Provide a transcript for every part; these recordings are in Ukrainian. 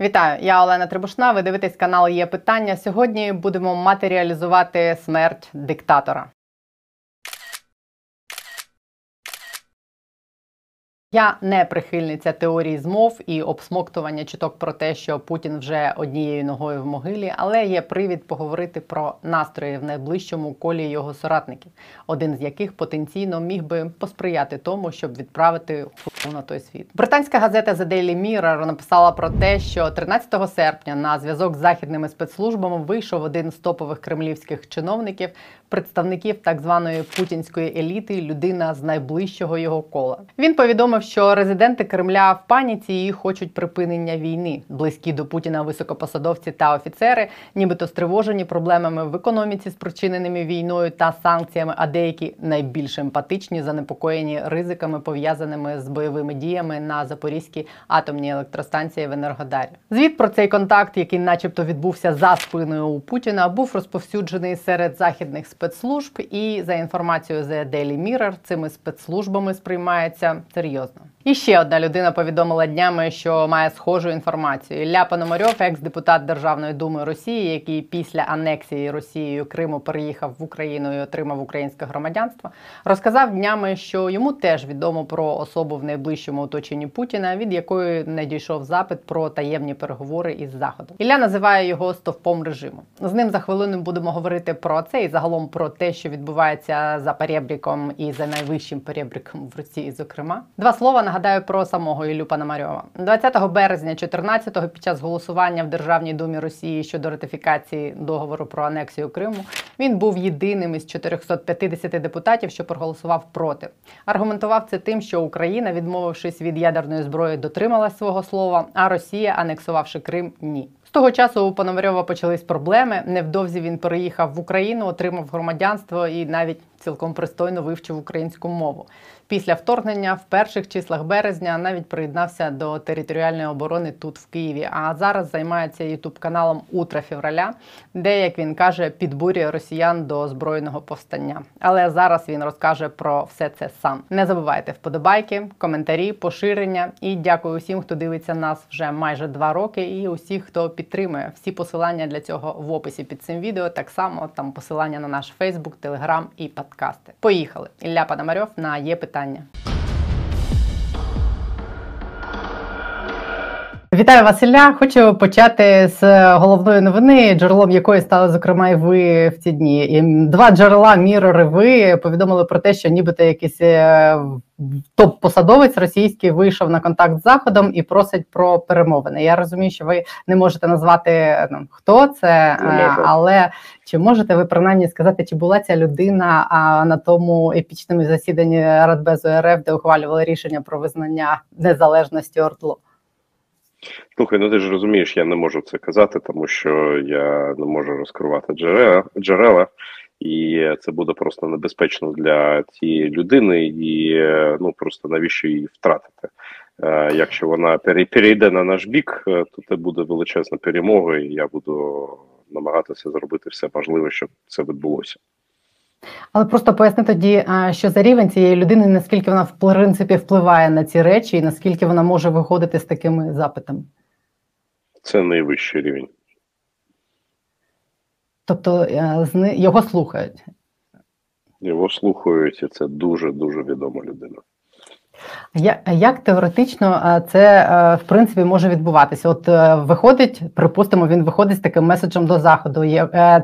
Вітаю, я Олена Требушна, ви дивитесь канал «Є питання». Сьогодні будемо матеріалізувати смерть диктатора. Я не прихильниця теорії змов і обсмоктування чуток про те, що Путін вже однією ногою в могилі, але є привід поговорити про настрої в найближчому колі його соратників, один з яких потенційно міг би посприяти тому, щоб відправити на той світ. Британська газета The Daily Mirror написала про те, що 13 серпня на зв'язок з західними спецслужбами вийшов один з топових кремлівських чиновників, представників так званої путінської еліти, людина з найближчого його кола. Він повідомив, що резиденти Кремля в паніці і хочуть припинення війни. Близькі до Путіна високопосадовці та офіцери, нібито стривожені проблемами в економіці, спричиненими війною та санкціями, а деякі найбільш емпатичні, занепокоєні ризиками, пов'язаними з бойовими діями на Запорізькій атомній електростанції в Енергодарі. Звіт про цей контакт, який начебто відбувся за спиною у Путіна, був розповсюджений серед західних спецслужб, і за інформацією The Daily Mirror цими спецслужбами сприймається серйозно. І ще одна людина повідомила днями, що має схожу інформацію. Ілля Пономарьов, екс-депутат Державної Думи Росії, який після анексії Росією Криму переїхав в Україну і отримав українське громадянство, розказав днями, що йому теж відомо про особу в найближчому оточенні Путіна, від якої надійшов запит про таємні переговори із Заходом. Ілля називає його стовпом режиму. З ним за хвилину будемо говорити про це і загалом про те, що відбувається за перебріком і за найвищим перебріком в Росії, зокрема. Два слова нагадаю про самого Іллю Пономарьова. 20 березня 2014-го під час голосування в Державній Думі Росії щодо ратифікації договору про анексію Криму він був єдиним із 450 депутатів, що проголосував проти. Аргументував це тим, що Україна, відмовившись від ядерної зброї, дотрималась свого слова, а Росія, анексувавши Крим, ні. З того часу у Пономарьова почались проблеми, невдовзі він переїхав в Україну, отримав громадянство і навіть цілком пристойно вивчив українську мову. Після вторгнення в перших числах березня навіть приєднався до територіальної оборони тут, в Києві, а зараз займається ютуб-каналом «Утро февраля», де, як він каже, підбурює росіян до збройного повстання. Але зараз він розкаже про все це сам. Не забувайте вподобайки, коментарі, поширення. І дякую усім, хто дивиться нас вже майже 2 роки, і усіх, хто підтримує. Всі посилання для цього в описі під цим відео, так само там посилання на наш Фейсбук, Телеграм і подкасти. Поїхали! Ілля Пономарьов на «Є питання». Вітаю вас, Ілля. Хочу почати з головної новини, джерелом якої стали, зокрема, і ви в ці дні. І два джерела, Mirror і ви, повідомили про те, що нібито якийсь топ-посадовець російський вийшов на контакт з Заходом і просить про перемовини. Я розумію, що ви не можете назвати, хто це, але чи можете ви принаймні сказати, чи була ця людина на тому епічному засіданні Радбезу РФ, де ухвалювали рішення про визнання незалежності ОРДЛО? Слухай, ну ти ж розумієш, я не можу це казати, тому що я не можу розкривати джерела, і це буде просто небезпечно для цієї людини, і просто навіщо її втратити. Якщо вона перейде на наш бік, то це буде величезна перемога, і я буду намагатися зробити все можливе, щоб це відбулося. Але просто поясни тоді, що за рівень цієї людини, наскільки вона, в принципі, впливає на ці речі і наскільки вона може виходити з такими запитами? Це найвищий рівень. Тобто його слухають? Його слухають, і це дуже-дуже відома людина. Як теоретично це, в принципі, може відбуватися? От виходить, припустимо, він виходить з таким меседжем до Заходу.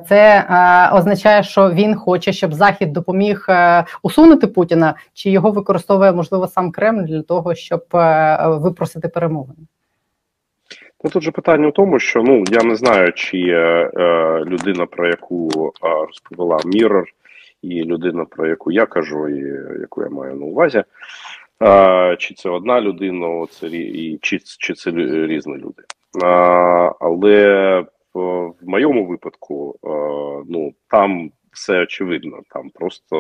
Це означає, що він хоче, щоб Захід допоміг усунути Путіна, чи його використовує, можливо, сам Кремль для того, щоб випросити перемовини? Ну, тут же питання в тому, що, я не знаю, чи людина, про яку розповіла Mirror, і людина, про яку я кажу, і яку я маю на увазі, чи це одна людина, чи це різні люди. Але в моєму випадку, там все очевидно. Там просто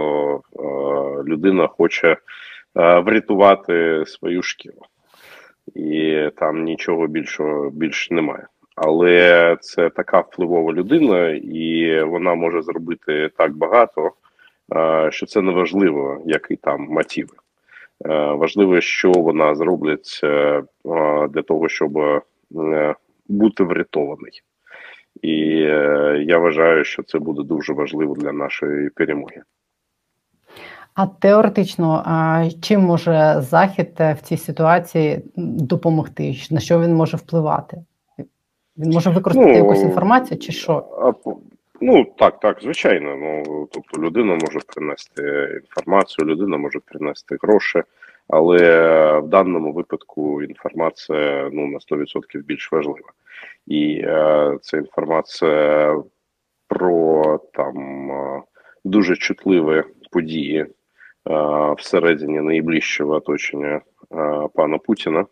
людина хоче врятувати свою шкіру. І там нічого більше немає. Але це така впливова людина, і вона може зробити так багато, що це не важливо, які там мотиви. Важливо, що вона зробить для того, щоб бути врятований. І я вважаю, що це буде дуже важливо для нашої перемоги. А теоретично, чим може Захід в цій ситуації допомогти? На що він може впливати? Він може використати якусь інформацію чи що? Так, звичайно. Тобто людина може принести інформацію, людина може принести гроші, але в даному випадку інформація на 100% більш важлива. І це інформація про дуже чутливі події всередині найближчого оточення пана Путіна.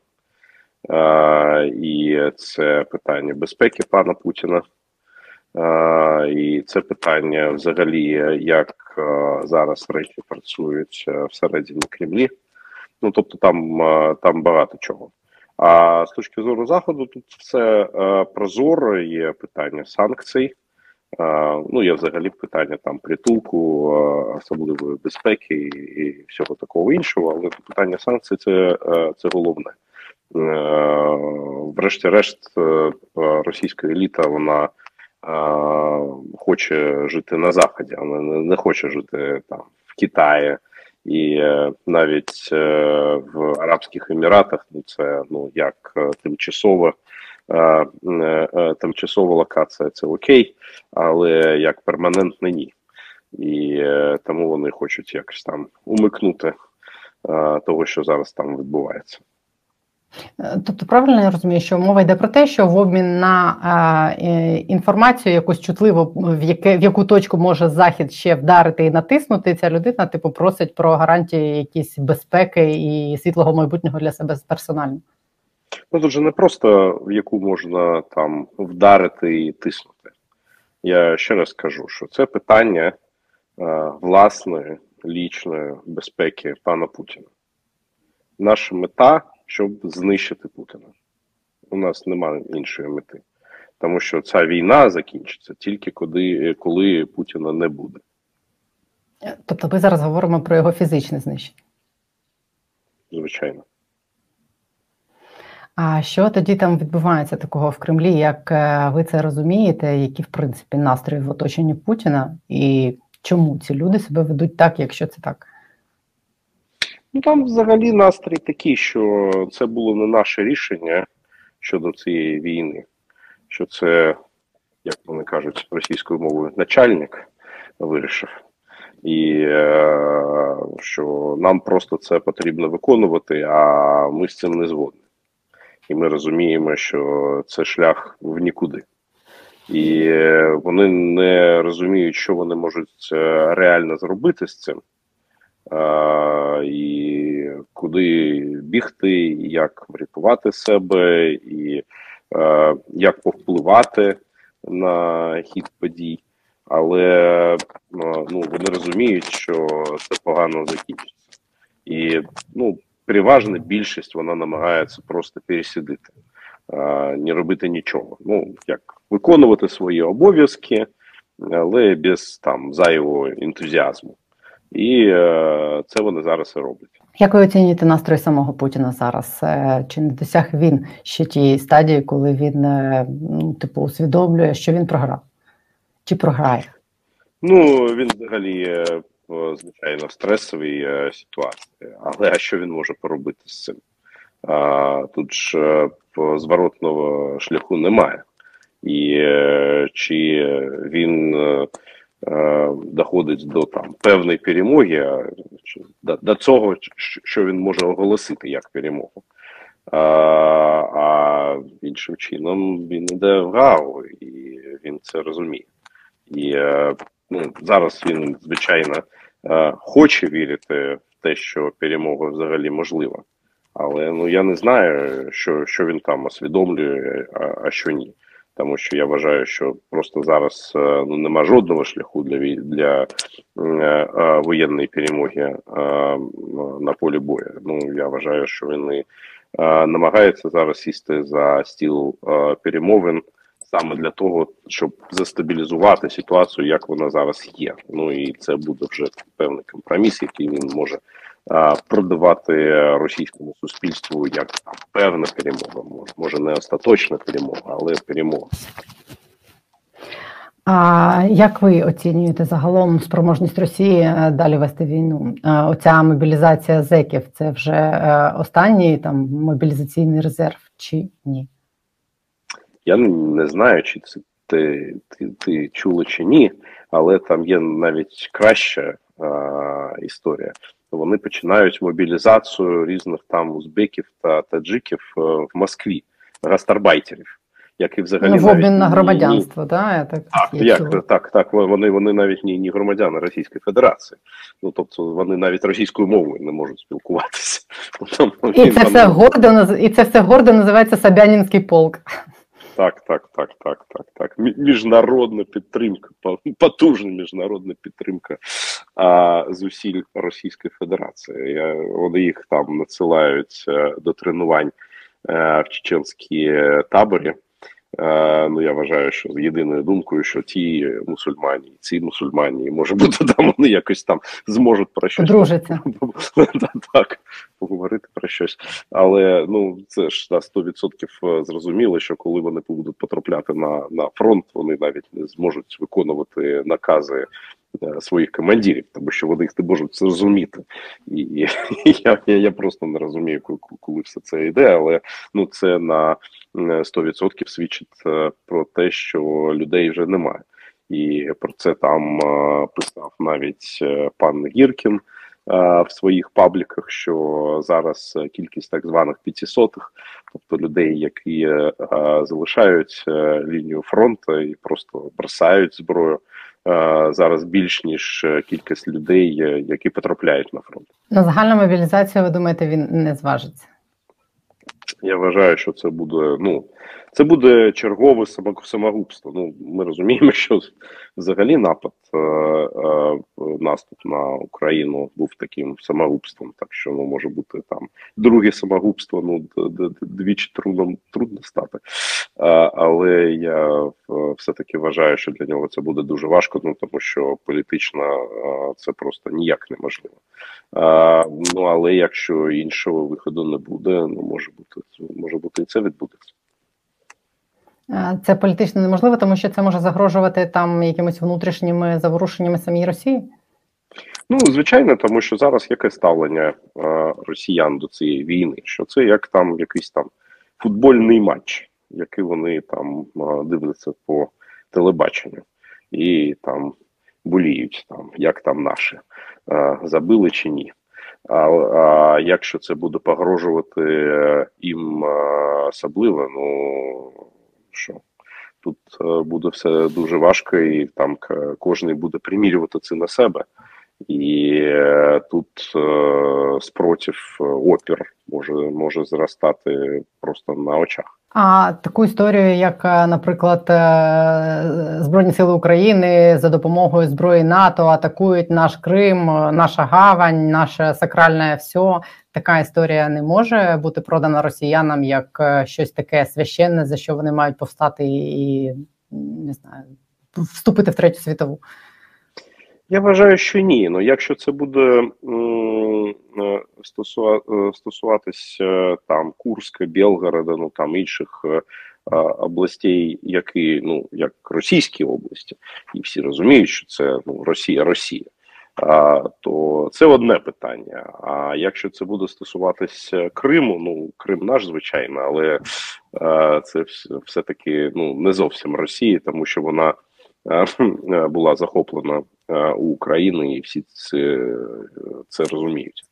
І це питання безпеки пана Путіна. І це питання взагалі, як зараз речі працюють всередині Кремлі. Тобто там багато чого. А з точки зору Заходу тут все прозоро, є питання санкцій, є взагалі питання притулку, особливої безпеки і всього такого іншого, але питання санкцій це головне. Врешті-решт російська еліта, вона хоче жити на Заході, вона не хоче жити в Китаї і навіть в Арабських Еміратах. Це як тимчасова локація, це окей, але як перманентно ні. І тому вони хочуть якось умикнути того, що зараз там відбувається. Тобто правильно я розумію, що мова йде про те, що в обмін на інформацію якусь чутливу, в яку точку може Захід ще вдарити і натиснути, ця людина просить про гарантії якісь безпеки і світлого майбутнього для себе персонально? Тут же не просто в яку можна вдарити і тиснути. Я ще раз кажу, що це питання власної, лічної безпеки пана Путіна. Наша мета – щоб знищити Путіна. У нас немає іншої мети. Тому що ця війна закінчиться тільки коли Путіна не буде. Тобто ми зараз говоримо про його фізичне знищення? Звичайно. А що тоді там відбувається такого в Кремлі? Як ви це розумієте? Які, в принципі, настрої в оточенні Путіна? І чому ці люди себе ведуть так, якщо це так? Там взагалі настрій такий, що це було не наше рішення щодо цієї війни, що це, як вони кажуть російською мовою, начальник вирішив, і що нам просто це потрібно виконувати, а ми з цим не згодні. І ми розуміємо, що це шлях в нікуди. І вони не розуміють, що вони можуть реально зробити з цим. І куди бігти, і як врятувати себе, і як повпливати на хід подій. Але вони розуміють, що це погано закінчиться. І переважна більшість вона намагається просто пересидіти, не робити нічого. Як виконувати свої обов'язки, але без зайвого ентузіазму. І це вони зараз і роблять. Як ви оцінюєте настрої самого Путіна зараз? Чи не досяг він ще тієї стадії, коли він усвідомлює, що він програв? Чи програє? Він взагалі, звичайно, в стресовій ситуації. Але що він може поробити з цим? Тут ж зворотного шляху немає. І чи він доходить до певної перемоги, до цього, що він може оголосити як перемогу. А іншим чином він йде в Гаагу, і він це розуміє. І зараз він, звичайно, хоче вірити в те, що перемога взагалі можлива. Але я не знаю, що він там усвідомлює, а що ні. Тому що я вважаю, що просто зараз нема жодного шляху для воєнної перемоги на полі бою. Я вважаю, що вони намагаються зараз сісти за стіл перемовин саме для того, щоб застабілізувати ситуацію, як вона зараз є. І це буде вже певний компроміс, який він може продавати російському суспільству як певна перемога. Може, не остаточна перемога, але перемога. А як ви оцінюєте загалом спроможність Росії далі вести війну? Оця мобілізація зеків – це вже останній там мобілізаційний резерв чи ні? Я не знаю, чи це ти чула чи ні, але там є навіть краща історія. Вони починають мобілізацію різних там узбеків та таджиків в Москві, гастарбайтерів. Як і взагалі в обмін на громадянство, так, вони навіть не громадяни Російської Федерації. Ну, тобто вони навіть російською мовою не можуть спілкуватися. І це все гордо називається Собянінський полк. Так. Міжнародна підтримка, потужна міжнародна підтримка зусиль Російської Федерації. Вони їх там надсилають до тренувань в чеченські табори. Ну, я вважаю, що з єдиною думкою, що ті мусульмані, ці мусульмані, може бути, там вони якось там зможуть про щось поговорити про щось. Але ну це ж на 100% зрозуміло, що коли вони будуть потрапляти на фронт, вони навіть не зможуть виконувати накази своїх командирів, тому що вони їх не можуть зрозуміти. І я просто не розумію, коли все це йде, але ну це на 100% свідчить про те, що людей вже немає. І про це там писав навіть пан Гіркін в своїх пабліках, що зараз кількість так званих 500-х, тобто людей, які залишають лінію фронту і просто бросають зброю, зараз більш ніж кількість людей, які потрапляють на фронт. На загальну мобілізацію, ви думаєте, він не зважиться? Я вважаю, що це буде, ну, це буде чергове самогубство. Ну, ми розуміємо, що взагалі наступ на Україну був таким самогубством, так що ну, може бути там друге самогубство, ну, двічі трудно стати. Але я все-таки вважаю, що для нього це буде дуже важко, ну, тому що політично це просто ніяк неможливо. Ну, але якщо іншого виходу не буде, ну, може бути і це відбудеться. Це політично неможливо, тому що це може загрожувати там якимись внутрішніми заворушеннями самій Росії? Ну, звичайно, тому що зараз яке ставлення росіян до цієї війни, що це як там якийсь там футбольний матч, який вони там дивляться по телебаченню і там боліють, там, як там наші, забили чи ні. А якщо це буде погрожувати їм особливо, ну що, тут буде все дуже важко і там кожен буде примірювати це на себе. І тут спротив, опір може зростати просто на очах. А таку історію, як, наприклад, Збройні сили України за допомогою зброї НАТО атакують наш Крим, наша гавань, наше сакральне все, така історія не може бути продана росіянам як щось таке священне, за що вони мають повстати і, не знаю, вступити в Третю світову? Я вважаю, що ні. Ну, якщо це буде стосуватися там Курська, Білгорода, ну там інших областей, які, ну, як російські області, і всі розуміють, що це, ну, Росія, то це одне питання. А якщо це буде стосуватися Криму, ну, Крим наш, звичайно, але це все-таки, ну, не зовсім Росія, тому що вона була захоплена у Україні, і всі це розуміють.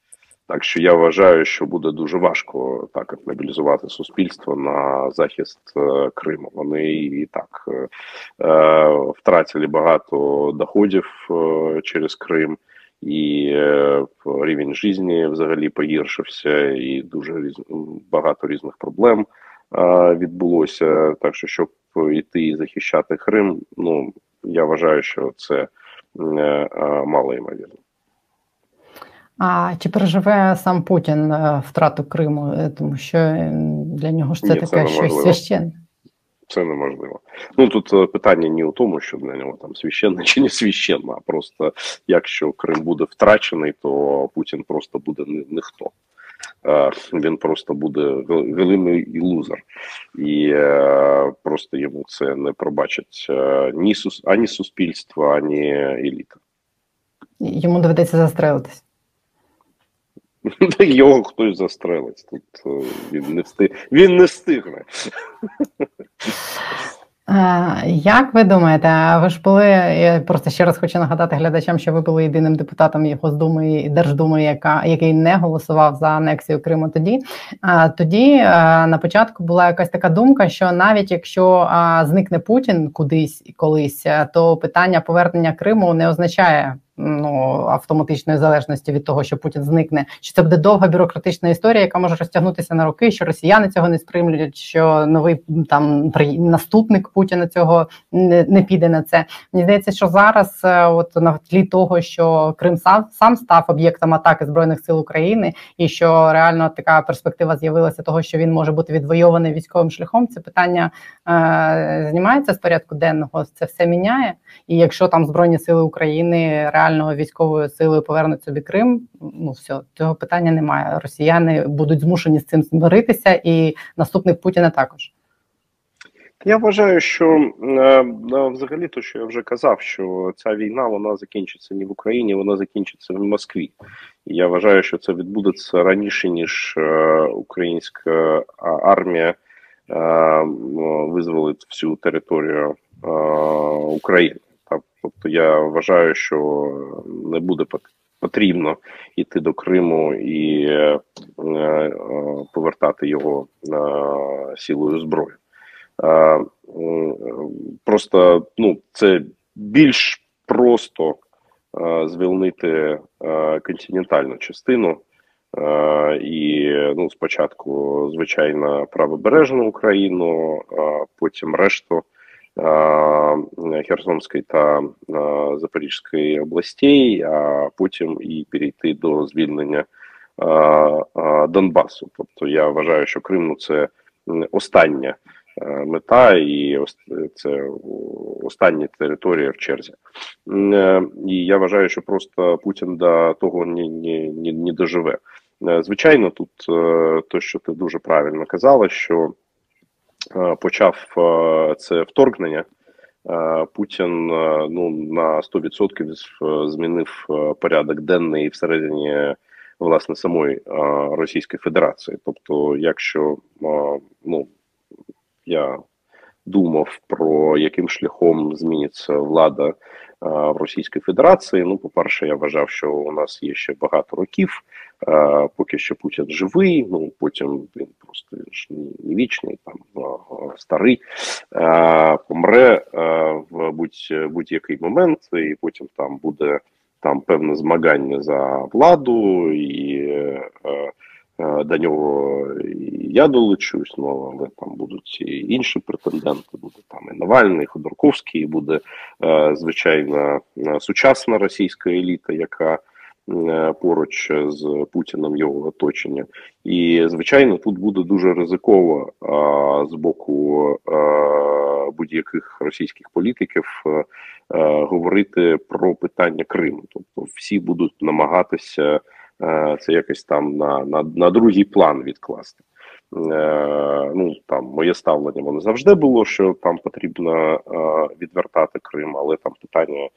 Так що я вважаю, що буде дуже важко так мобілізувати суспільство на захист Криму. Вони і так втратили багато доходів через Крим, і рівень життя взагалі погіршився, і дуже багато різних проблем відбулося. Так що, щоб йти і захищати Крим, ну, я вважаю, що це мало ймовірно. А чи переживе сам Путін втрату Криму? Тому що для нього ж це таке щось священне. Це неможливо. Ну, тут питання не у тому, що для нього там священне чи не священне, а просто якщо Крим буде втрачений, то Путін просто буде ніхто. Він просто буде великий лузер. І просто йому це не пробачать ані суспільство, ані еліта. Йому доведеться застрелитись. Його хтось застрелить. Тут він не встигне. Як ви думаєте, ви ж були, я просто ще раз хочу нагадати глядачам, що ви були єдиним депутатом Госдуми і Держдуми, який не голосував за анексію Криму тоді. Тоді на початку була якась така думка, що навіть якщо зникне Путін кудись і колись, то питання повернення Криму не означає автоматичної залежності від того, що Путін зникне, що це буде довга бюрократична історія, яка може розтягнутися на роки, що росіяни цього не сприймуть, що новий там наступник Путіна цього не піде на це. Мені здається, що зараз, от на тлі того, що Крим сам став об'єктом атаки Збройних сил України, і що реально така перспектива з'явилася того, що він може бути відвойований військовим шляхом, це питання знімається з порядку денного, це все міняє. І якщо там Збройні сили України військовою силою повернуть собі Крим, все, цього питання немає. Росіяни будуть змушені з цим змиритися, і наступник Путіна також. Я вважаю, що взагалі то, що я вже казав, що ця війна, вона закінчиться не в Україні, вона закінчиться в Москві. І я вважаю, що це відбудеться раніше, ніж українська армія визволить всю територію України. Тобто я вважаю, що не буде потрібно йти до Криму і повертати його силою зброї. Просто це більш просто звільнити континентальну частину і спочатку, звичайно, правобережну Україну, потім решту Херсонської та Запорізької областей, а потім і перейти до звільнення Донбасу. Тобто я вважаю, що Крим – це остання мета і це остання територія в черзі. І я вважаю, що просто Путін до того не доживе. Звичайно, тут те, що ти дуже правильно казала, що почав це вторгнення, Путін на 100% змінив порядок денний всередині, власне, самої Російської Федерації. Тобто, якщо я думав про яким шляхом зміниться влада в Російській Федерації, по-перше, я вважав, що у нас є ще багато років, поки що Путін живий, потім він просто не вічний, там, старий, помре в будь-який момент, і потім там буде певне змагання за владу, і до нього і я долучусь, але там будуть і інші претенденти, буде там і Навальний, і Ходорковський, і буде, звичайно, сучасна російська еліта, яка поруч з Путіним, його оточення. І, звичайно, тут буде дуже ризиково з боку будь-яких російських політиків говорити про питання Криму. Тобто всі будуть намагатися це якось там на другий план відкласти. Моє ставлення, воно завжди було, що там потрібно відвертати Крим, але там питання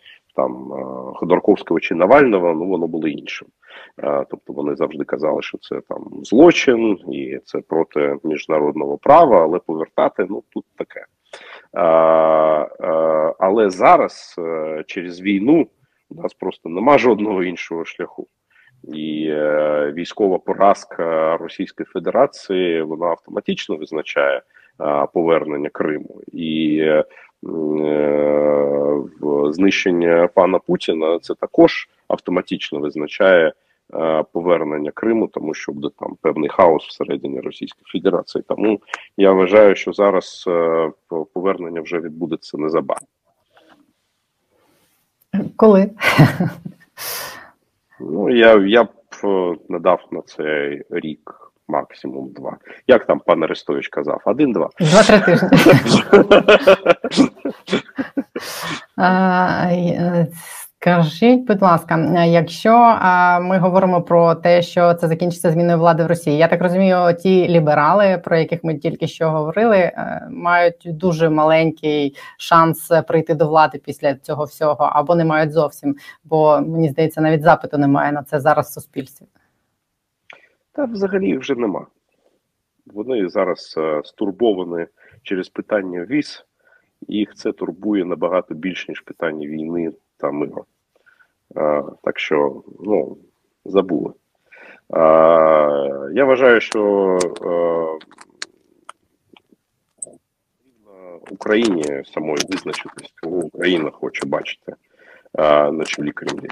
Ходорковського чи Навального, воно було іншим. Тобто вони завжди казали, що це там злочин і це проти міжнародного права, але повертати, тут таке. Але зараз, через війну, у нас просто нема жодного іншого шляху. І військова поразка Російської Федерації, вона автоматично визначає повернення Криму. І знищення пана Путіна, це також автоматично визначає повернення Криму, тому що буде там певний хаос всередині Російської Федерації. Тому я вважаю, що зараз повернення вже відбудеться незабаром. Коли? Я б надав на цей рік, максимум два. Як там пан Арестович казав? 1-2. 2-3 тижні. Скажіть, будь ласка, якщо ми говоримо про те, що це закінчиться зміною влади в Росії, я так розумію, ті ліберали, про яких ми тільки що говорили, мають дуже маленький шанс прийти до влади після цього всього, або не мають зовсім, бо, мені здається, навіть запиту немає на це зараз в суспільстві. Та взагалі їх вже нема. Вони зараз стурбовані через питання віз, їх це турбує набагато більше, ніж питання війни та миру. Так що, ну, забули. Я вважаю, що Україні самої визначитись, кого Україна хоче бачити на чолі Кремля.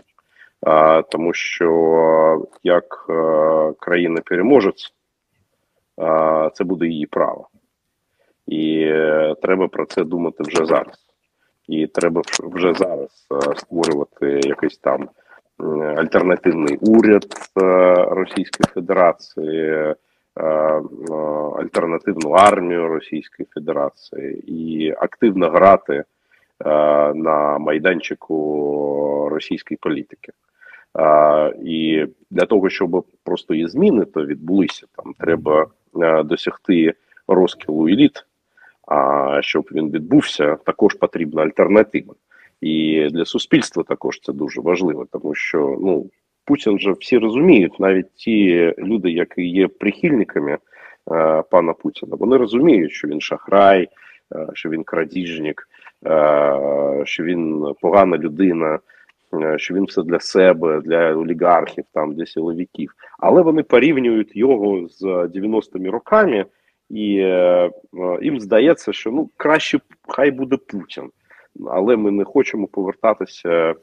Тому що як країна-переможець, це буде її право. І треба про це думати вже зараз. І треба вже зараз створювати якийсь там альтернативний уряд Російської Федерації, альтернативну армію Російської Федерації і активно грати на майданчику російської політики. І для того, щоб просто і зміни то відбулися, там треба досягти розкілу еліт. А щоб він відбувся, також потрібна альтернатива. І для суспільства також це дуже важливо, тому що, ну, Путін же всі розуміють, навіть ті люди, які є прихильниками пана Путіна, вони розуміють, що він шахрай, що він крадіжник, що він погана людина, що він все для себе, для олігархів, там, для силовиків. Але вони порівнюють його з 90-ми роками, і їм здається, що, ну, краще хай буде Путін, але ми не хочемо повертатися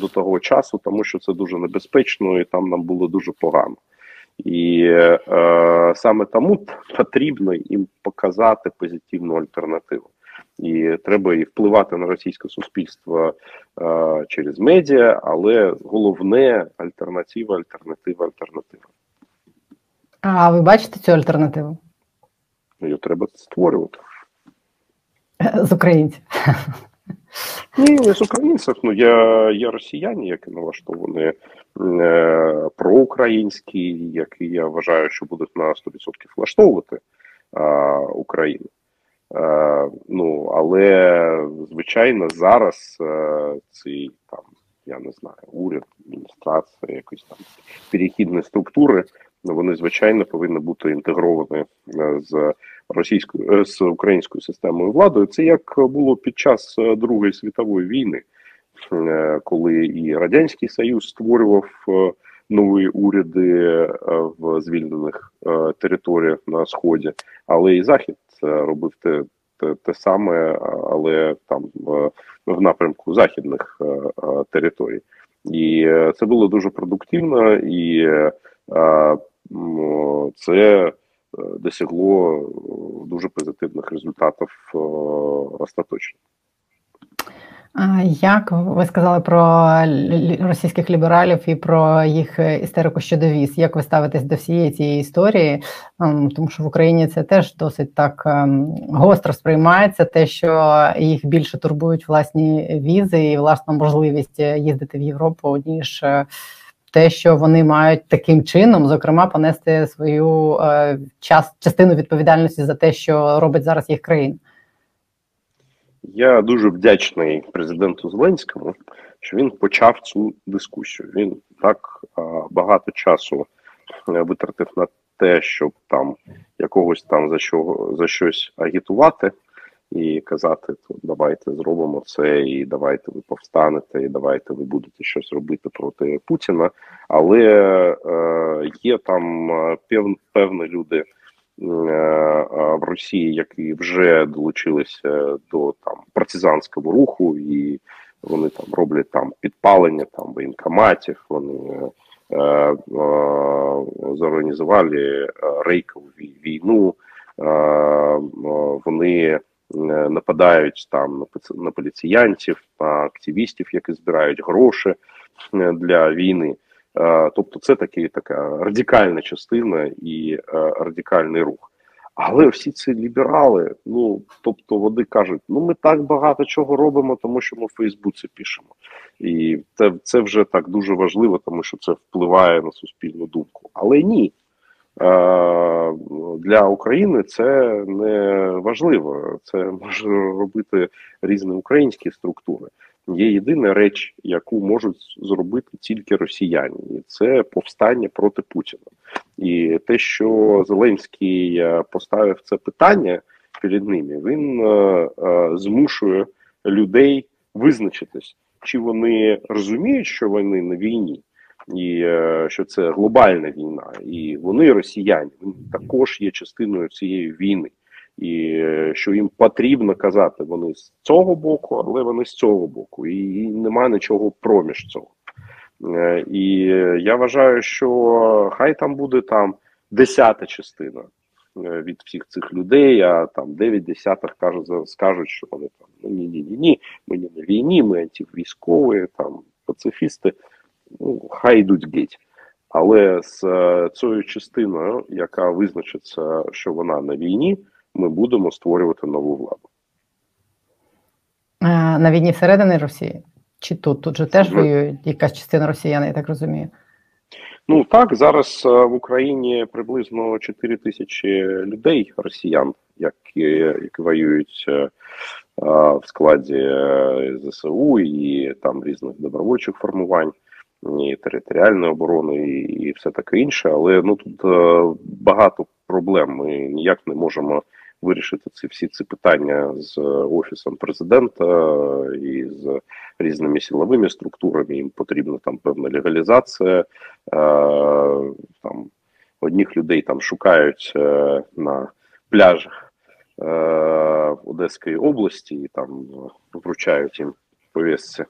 до того часу, тому що це дуже небезпечно і там нам було дуже погано. І саме тому потрібно їм показати позитивну альтернативу. І треба і впливати на російське суспільство через медіа, але головне – альтернатива, альтернатива, альтернатива. А ви бачите цю альтернативу? Її треба створювати. З українців? Ні, не з українців. Ну, я росіяни, які налаштовані проукраїнські, які, я вважаю, що будуть на 100% влаштовувати Україну. Ну, але, звичайно, зараз ці, там, я не знаю, уряд, адміністрація, якісь там перехідні структури, вони, звичайно, повинні бути інтегровані з українською системою влади. Це як було під час Другої світової війни, коли і Радянський Союз створював нові уряди в звільнених територіях на Сході, але і Захід робив те саме, але там в напрямку західних територій. І це було дуже продуктивно, і це досягло дуже позитивних результатів остаточно. Як ви сказали про російських лібералів і про їх істерику щодо віз? Як ви ставитесь до всієї цієї історії? Тому що в Україні це теж досить так гостро сприймається, те, що їх більше турбують власні візи і власна можливість їздити в Європу, ніж те, що вони мають таким чином, зокрема, понести свою частину відповідальності за те, що робить зараз їх країна. Я дуже вдячний президенту Зеленському, що він почав цю дискусію. Він так багато часу витратив на те, щоб там якогось там за щось агітувати і казати, давайте зробимо це, і давайте ви повстанете, і давайте ви будете щось робити проти Путіна. Але є там певні люди в Росії, які вже долучилися до там партизанського руху, і вони там роблять там підпалення там воєнкоматів, вони зорганізували рейкову війну, вони нападають там на поліціянтів, на активістів, які збирають гроші для війни. Тобто це така радикальна частина і радикальний рух. Але всі ці ліберали, тобто вони кажуть, ми так багато чого робимо, тому що ми в Фейсбуці пишемо. І це вже так дуже важливо, тому що це впливає на суспільну думку. Але ні, для України це не важливо. Це може робити різні українські структури. Є єдина річ, яку можуть зробити тільки росіяни, і це повстання проти Путіна. І те, що Зеленський поставив це питання перед ними, він змушує людей визначитись, чи вони розуміють, що вони на війні, і що це глобальна війна, і вони, росіяни, також є частиною цієї війни. І що їм потрібно казати, вони з цього боку, але вони з цього боку. І немає нічого проміж цього. І я вважаю, що хай там буде там 10-та частина від всіх цих людей, а там 9/10 скажуть, що вони там ні-ні-ні, ми не на війні, ми антивійськові, там пацифісти, хай йдуть геть. Але з цією частиною, яка визначиться, що вона на війні, ми будемо створювати нову владу. На війні всередині Росії? Чи тут? Тут же теж воює якась частина росіян, я так розумію. Так, зараз в Україні приблизно 4 тисячі людей, росіян, які воюють в складі ЗСУ і там різних добровольчих формувань, і територіальної оборони, і все таке інше. Але тут багато проблем. Ми ніяк не можемо вирішити всі ці питання з Офісом Президента і з різними силовими структурами. Їм потрібна там певна легалізація. Там одних людей там шукають на пляжах Одеської області і там вручають їм повістки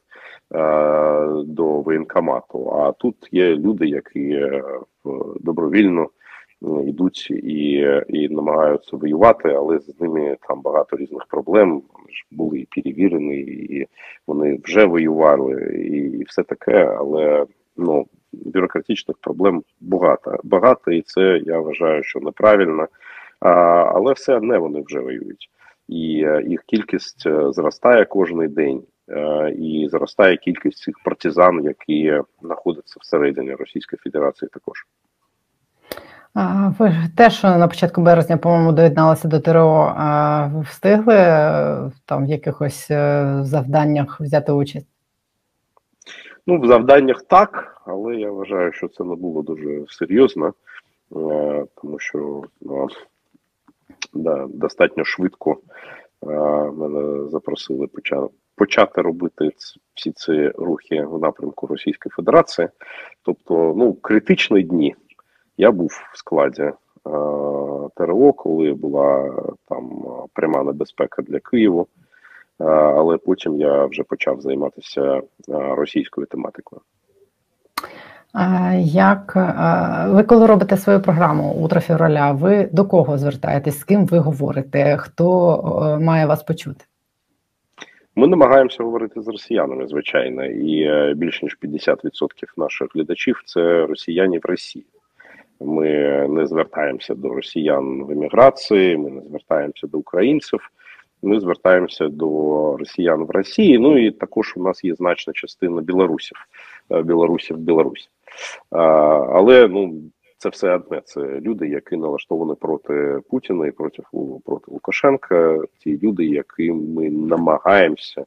до воєнкомату. А тут є люди, які добровільно йдуть і намагаються воювати, але з ними там багато різних проблем. Вони ж були і перевірені, і вони вже воювали, і все таке, але бюрократичних проблем багато, і це, я вважаю, що неправильно. Але все одне вони вже воюють. І їх кількість зростає кожен день, і зростає кількість цих партизан, які знаходяться всередині Російської Федерації також. Ви теж на початку березня, по-моєму, доєдналися до ТРО. Ви встигли там в якихось завданнях взяти участь? В завданнях так, але я вважаю, що це не було дуже серйозно, тому що достатньо швидко мене запросили почати робити всі ці рухи в напрямку Російської Федерації. Тобто, критичні дні. Я був в складі ТРО, коли була там пряма небезпека для Києва, але потім я вже почав займатися російською тематикою. Ви коли робите свою програму «Утро февраля», ви до кого звертаєтесь, з ким ви говорите, хто має вас почути? Ми намагаємося говорити з росіянами, звичайно, і більш ніж 50% наших глядачів – це росіяни в Росії. Ми не звертаємося до росіян в еміграції, ми не звертаємося до українців, ми звертаємося до росіян в Росії, і також у нас є значна частина білорусів. Але це все одне, це люди, які налаштовані проти Путіна і проти Лукашенка, ті люди, які ми намагаємося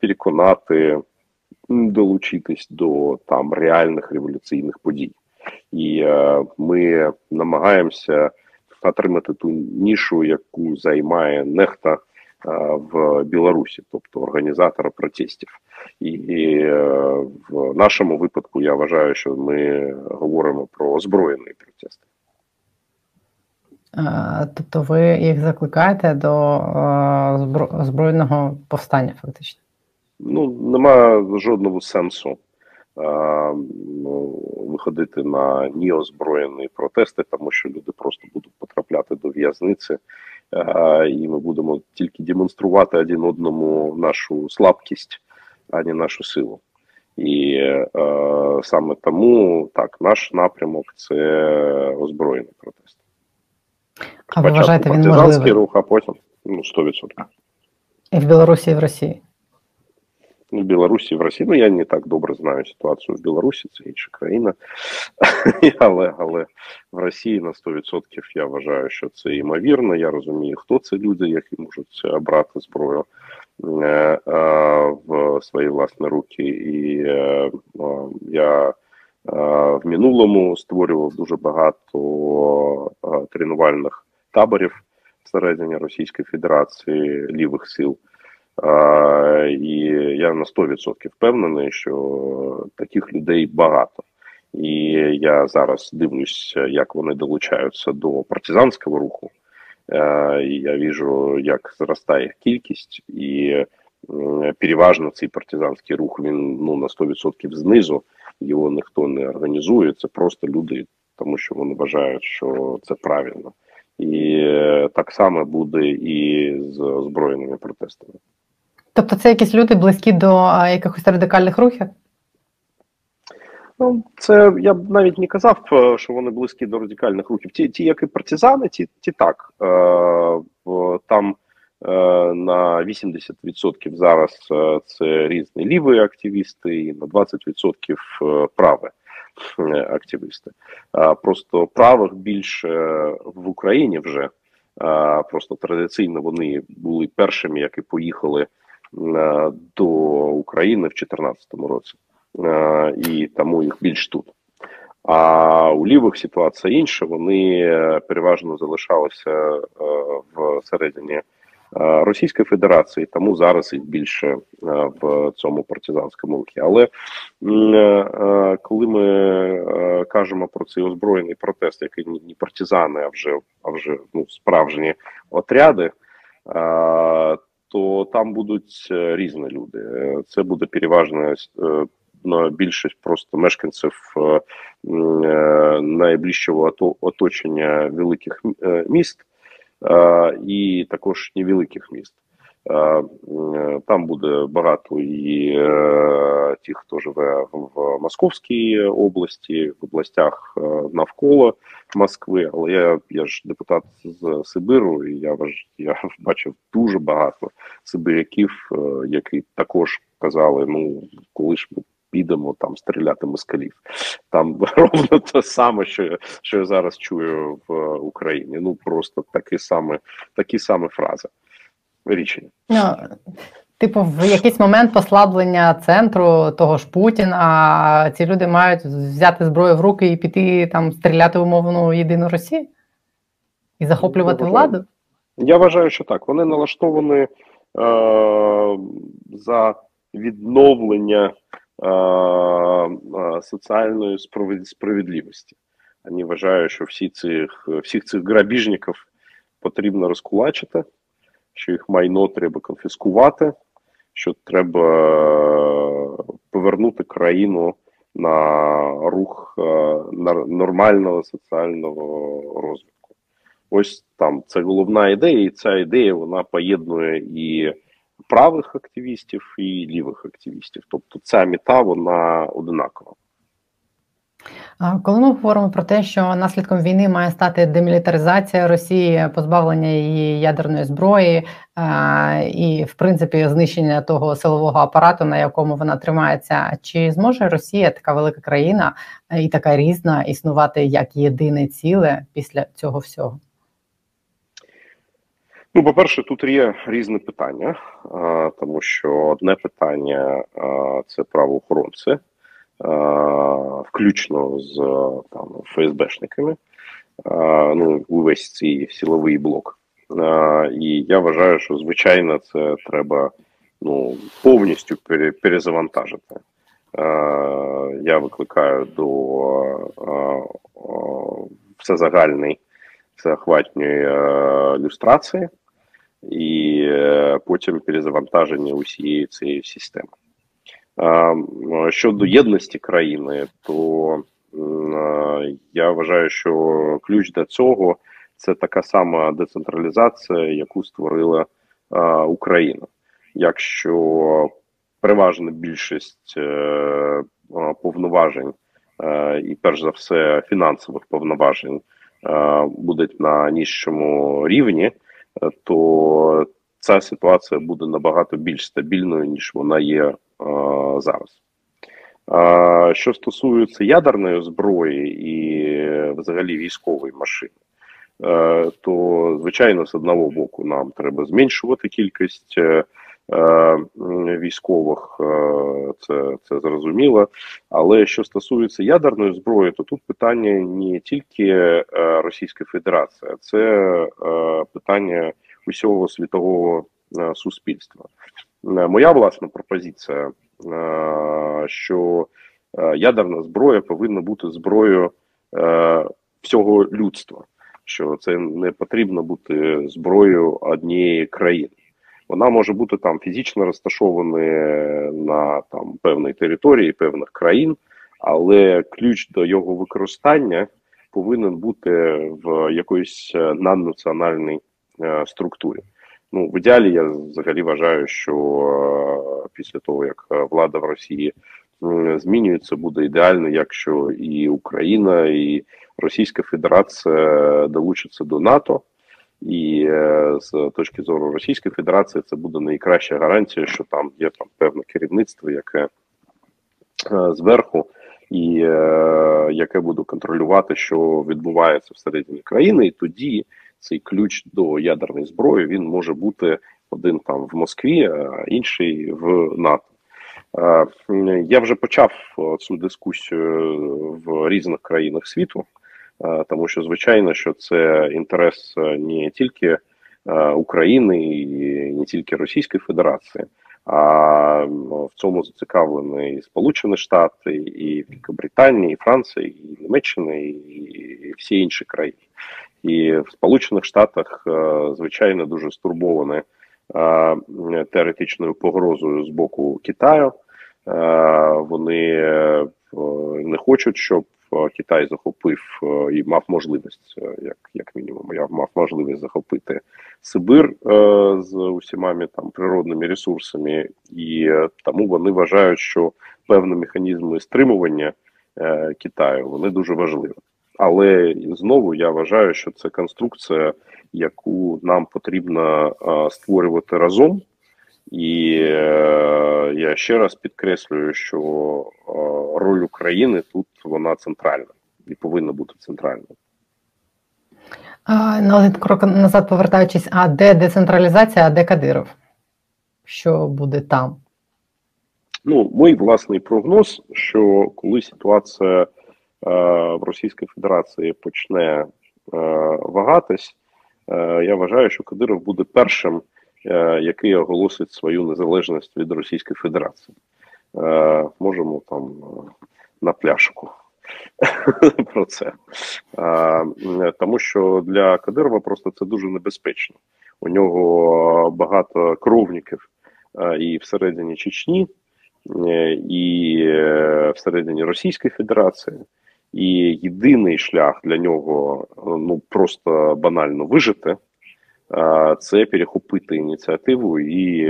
переконати, долучитись до реальних революційних подій. І ми намагаємося отримати ту нішу, яку займає Нехта в Білорусі, тобто організатора протестів. І в нашому випадку, я вважаю, що ми говоримо про озброєні протести. Тобто ви їх закликаєте до збройного повстання, фактично? Немає жодного сенсу виходити на неозброєні протести, тому що люди просто будуть потрапляти до в'язниці, і ми будемо тільки демонструвати один одному нашу слабкість, а не нашу силу. І саме тому, так, наш напрямок – це озброєний протест. А ви вважаєте, він можливий? Рух, а потім, 100%. І в Білорусі, і в Росії? В Білорусі, і в Росії. Ну, я не так добре знаю ситуацію в Білорусі, це інша країна. але в Росії на 100% я вважаю, що це ймовірно. Я розумію, хто це люди, які можуть обрати зброю в свої власні руки. І я в минулому створював дуже багато тренувальних таборів всередині Російської Федерації лівих сил. І я на 100% впевнений, що таких людей багато. І я зараз дивлюсь, як вони долучаються до партизанського руху. І я бачу, як зростає їх кількість. І переважно цей партизанський рух, він на 100% знизу. Його ніхто не організує, це просто люди, тому що вони вважають, що це правильно. І так само буде і з озброєними протестами. Тобто це якісь люди близькі до якихось радикальних рухів? Це я б навіть не казав, що вони близькі до радикальних рухів. Ті як і партизани, ті так. Там на 80% зараз це різні ліві активісти і на 20% праві активісти. Просто правих більше в Україні вже. Просто традиційно вони були першими, які поїхали до України в 2014 році. І тому їх більш тут. А у лівих ситуація інша. Вони переважно залишалися всередині Російської Федерації, тому зараз їх більше в цьому партизанському рухі. Але коли ми кажемо про цей озброєний протест, який не партизани, а вже справжні отряди, то там будуть різні люди. Це буде переважно більшість просто мешканців найближчого оточення великих міст, і також невеликих міст. Там буде багато і тих, хто живе в Московській області, в областях навколо Москви. Але я ж депутат з Сибиру, і я бачив дуже багато сибиряків, які також казали, коли ж ми підемо там стріляти москалів. Там ровно те саме, що я зараз чую в Україні. Просто такі самі фрази, річення. Типу, в якийсь момент послаблення центру того ж Путіна, а ці люди мають взяти зброю в руки і піти там стріляти в умовну єдину Росію? І захоплювати владу? Я вважаю, що так. Вони налаштовані за відновлення соціальної справедливості. Вони вважають, що всіх цих грабіжників потрібно розкулачити, що їх майно треба конфіскувати, що треба повернути країну на рух нормального соціального розвитку. Ось там це головна ідея, і ця ідея вона поєднує і правих активістів, і лівих активістів. Тобто ця мета, вона одинакова. Коли ми говоримо про те, що наслідком війни має стати демілітаризація Росії, позбавлення її ядерної зброї і, в принципі, знищення того силового апарату, на якому вона тримається, чи зможе Росія, така велика країна і така різна, існувати як єдине ціле після цього всього? По-перше, тут є різні питання, тому що одне питання – це правоохоронці, включно з ФСБшниками, увесь цей силовий блок. І я вважаю, що, звичайно, це треба повністю перезавантажити. Я викликаю до всезагальної, всеохватньої люстрації, і потім перезавантаження усієї цієї системи. Щодо єдності країни, то я вважаю, що ключ до цього – це така сама децентралізація, яку створила Україна. Якщо переважна більшість повноважень і, перш за все, фінансових повноважень будуть на нижчому рівні, то ця ситуація буде набагато більш стабільною, ніж вона є зараз. Що стосується ядерної зброї і взагалі військової машини, то, звичайно, з одного боку нам треба зменшувати кількість військових, це зрозуміло. Але що стосується ядерної зброї, то тут питання не тільки Російська Федерація, це питання усього світового суспільства. Моя власна пропозиція, що ядерна зброя повинна бути зброєю всього людства, що це не потрібно бути зброєю однієї країни. Вона може бути там фізично розташована на там певній території певних країн, але ключ до його використання повинен бути в якоїсь наднаціональній структурі. Ну, в ідеалі я взагалі вважаю, що після того, як влада в Росії змінюється, буде ідеально, якщо і Україна, і Російська Федерація долучаться до НАТО. І з точки зору Російської Федерації це буде найкраща гарантія, що там є там певне керівництво, яке зверху, і яке буде контролювати, що відбувається всередині країни, і тоді цей ключ до ядерної зброї, він може бути один там в Москві, а інший в НАТО. Я вже почав цю дискусію в різних країнах світу, тому що, звичайно, що це інтерес не тільки України і не тільки Російської Федерації, а в цьому зацікавлені і Сполучені Штати, і Великобританія, і Франція, і Німеччина, і всі інші країни. І в Сполучених Штатах, звичайно, дуже стурбовані теоретичною погрозою з боку Китаю. Вони не хочуть, щоб Китай захопив і мав можливість, як мінімум, мав можливість захопити Сибір з усіма там природними ресурсами, і тому вони вважають, що певні механізми стримування Китаю, вони дуже важливі. Але, знову, я вважаю, що це конструкція, яку нам потрібно створювати разом. І я ще раз підкреслюю, що роль України тут, вона центральна і повинна бути центральною. На крок назад повертаючись, а де децентралізація, а де Кадиров? Що буде там? Ну, мій власний прогноз, що коли ситуація в Російській Федерації почне вагатись, я вважаю, що Кадиров буде першим, який оголосить свою незалежність від Російської Федерації. Можемо там на пляшку про це. Тому що для Кадирова просто це дуже небезпечно. У нього багато кровників і всередині Чечні, і всередині Російської Федерації. І єдиний шлях для нього, ну, просто банально вижити, це перехопити ініціативу і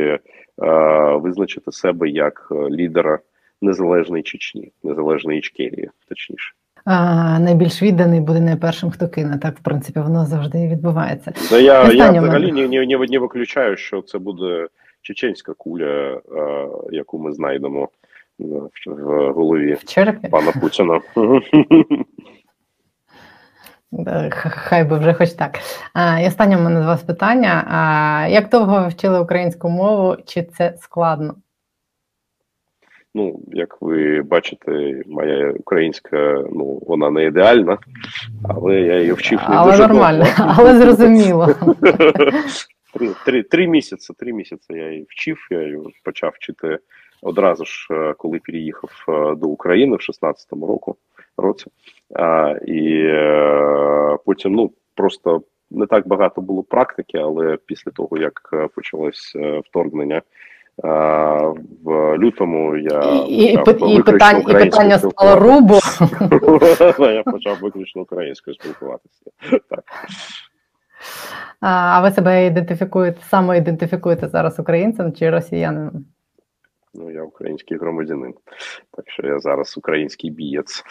визначити себе як лідера незалежної Чечні, незалежної Ічкерії, точніше. Найбільш відданий буде не першим, хто кине. Так, в принципі, воно завжди відбувається. Я взагалі не виключаю, що це буде чеченська куля, яку ми знайдемо в голові пана Путіна. Хай би вже хоч так. І останнє в мене до вас питання. Як довго ви вчили українську мову? Чи це складно? Ну, як ви бачите, моя українська, ну, вона не ідеальна, але я її вчив не дуже довго. Але нормально, але зрозуміло. Три місяці я її вчив, я її почав вчити одразу ж, коли переїхав до України в 16-му році. І потім, ну, просто не так багато було практики, але після того, як почалось вторгнення в лютому, я почав виключно стало рубо. Я почав виключно українською спілкуватися. Так. А ви себе ідентифікуєте, самоідентифікуєте зараз українцем чи росіянином? Ну, я український громадянин, так що я зараз український бієць.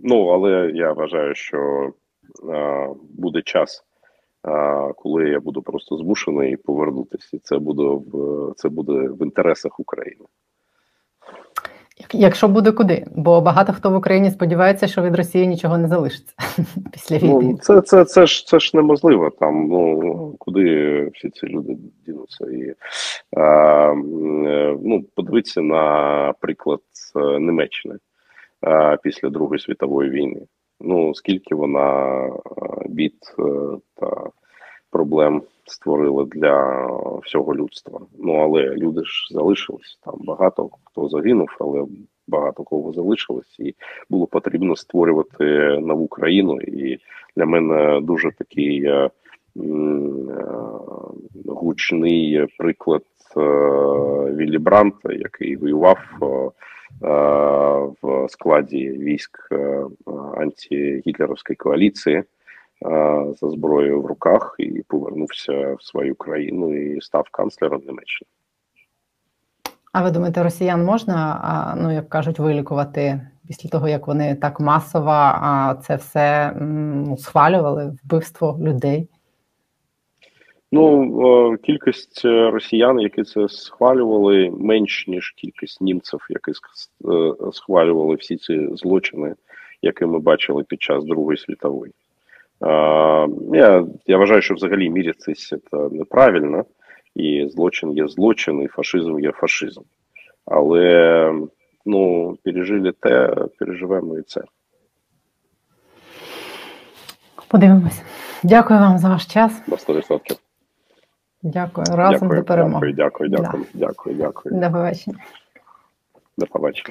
Ну, але я вважаю, що буде час, коли я буду просто змушений повернутися. Це буде в інтересах України. Якщо буде куди, бо багато хто в Україні сподівається, що від Росії нічого не залишиться після війни. Ну, це ж неможливо там. Ну куди всі ці люди дінуться? І подивіться, наприклад, Німеччини після Другої світової війни. Ну скільки вона бід та проблем створила для всього людства. Ну, але люди ж залишились. Там багато хто загинув, але багато кого залишилось. І було потрібно створювати нову країну. І для мене дуже такий гучний приклад Віллі Брандта, який воював в складі військ антигітлерівської коаліції за зброєю в руках і повернувся в свою країну і став канцлером Німеччини. А ви думаєте, росіян можна, ну як кажуть, вилікувати після того, як вони так масово це все схвалювали, вбивство людей? Ну, кількість росіян, які це схвалювали, менш ніж кількість німців, які схвалювали всі ці злочини, які ми бачили під час Другої світової. Я вважаю, що взагалі мірятися це неправильно, і злочин є злочин, і фашизм є фашизм. Але, ну, пережили те, переживемо і це. Подивимося. Дякую вам за ваш час. До 100%. Дякую. Разом до перемоги. Дякую. До побачення. До побачення.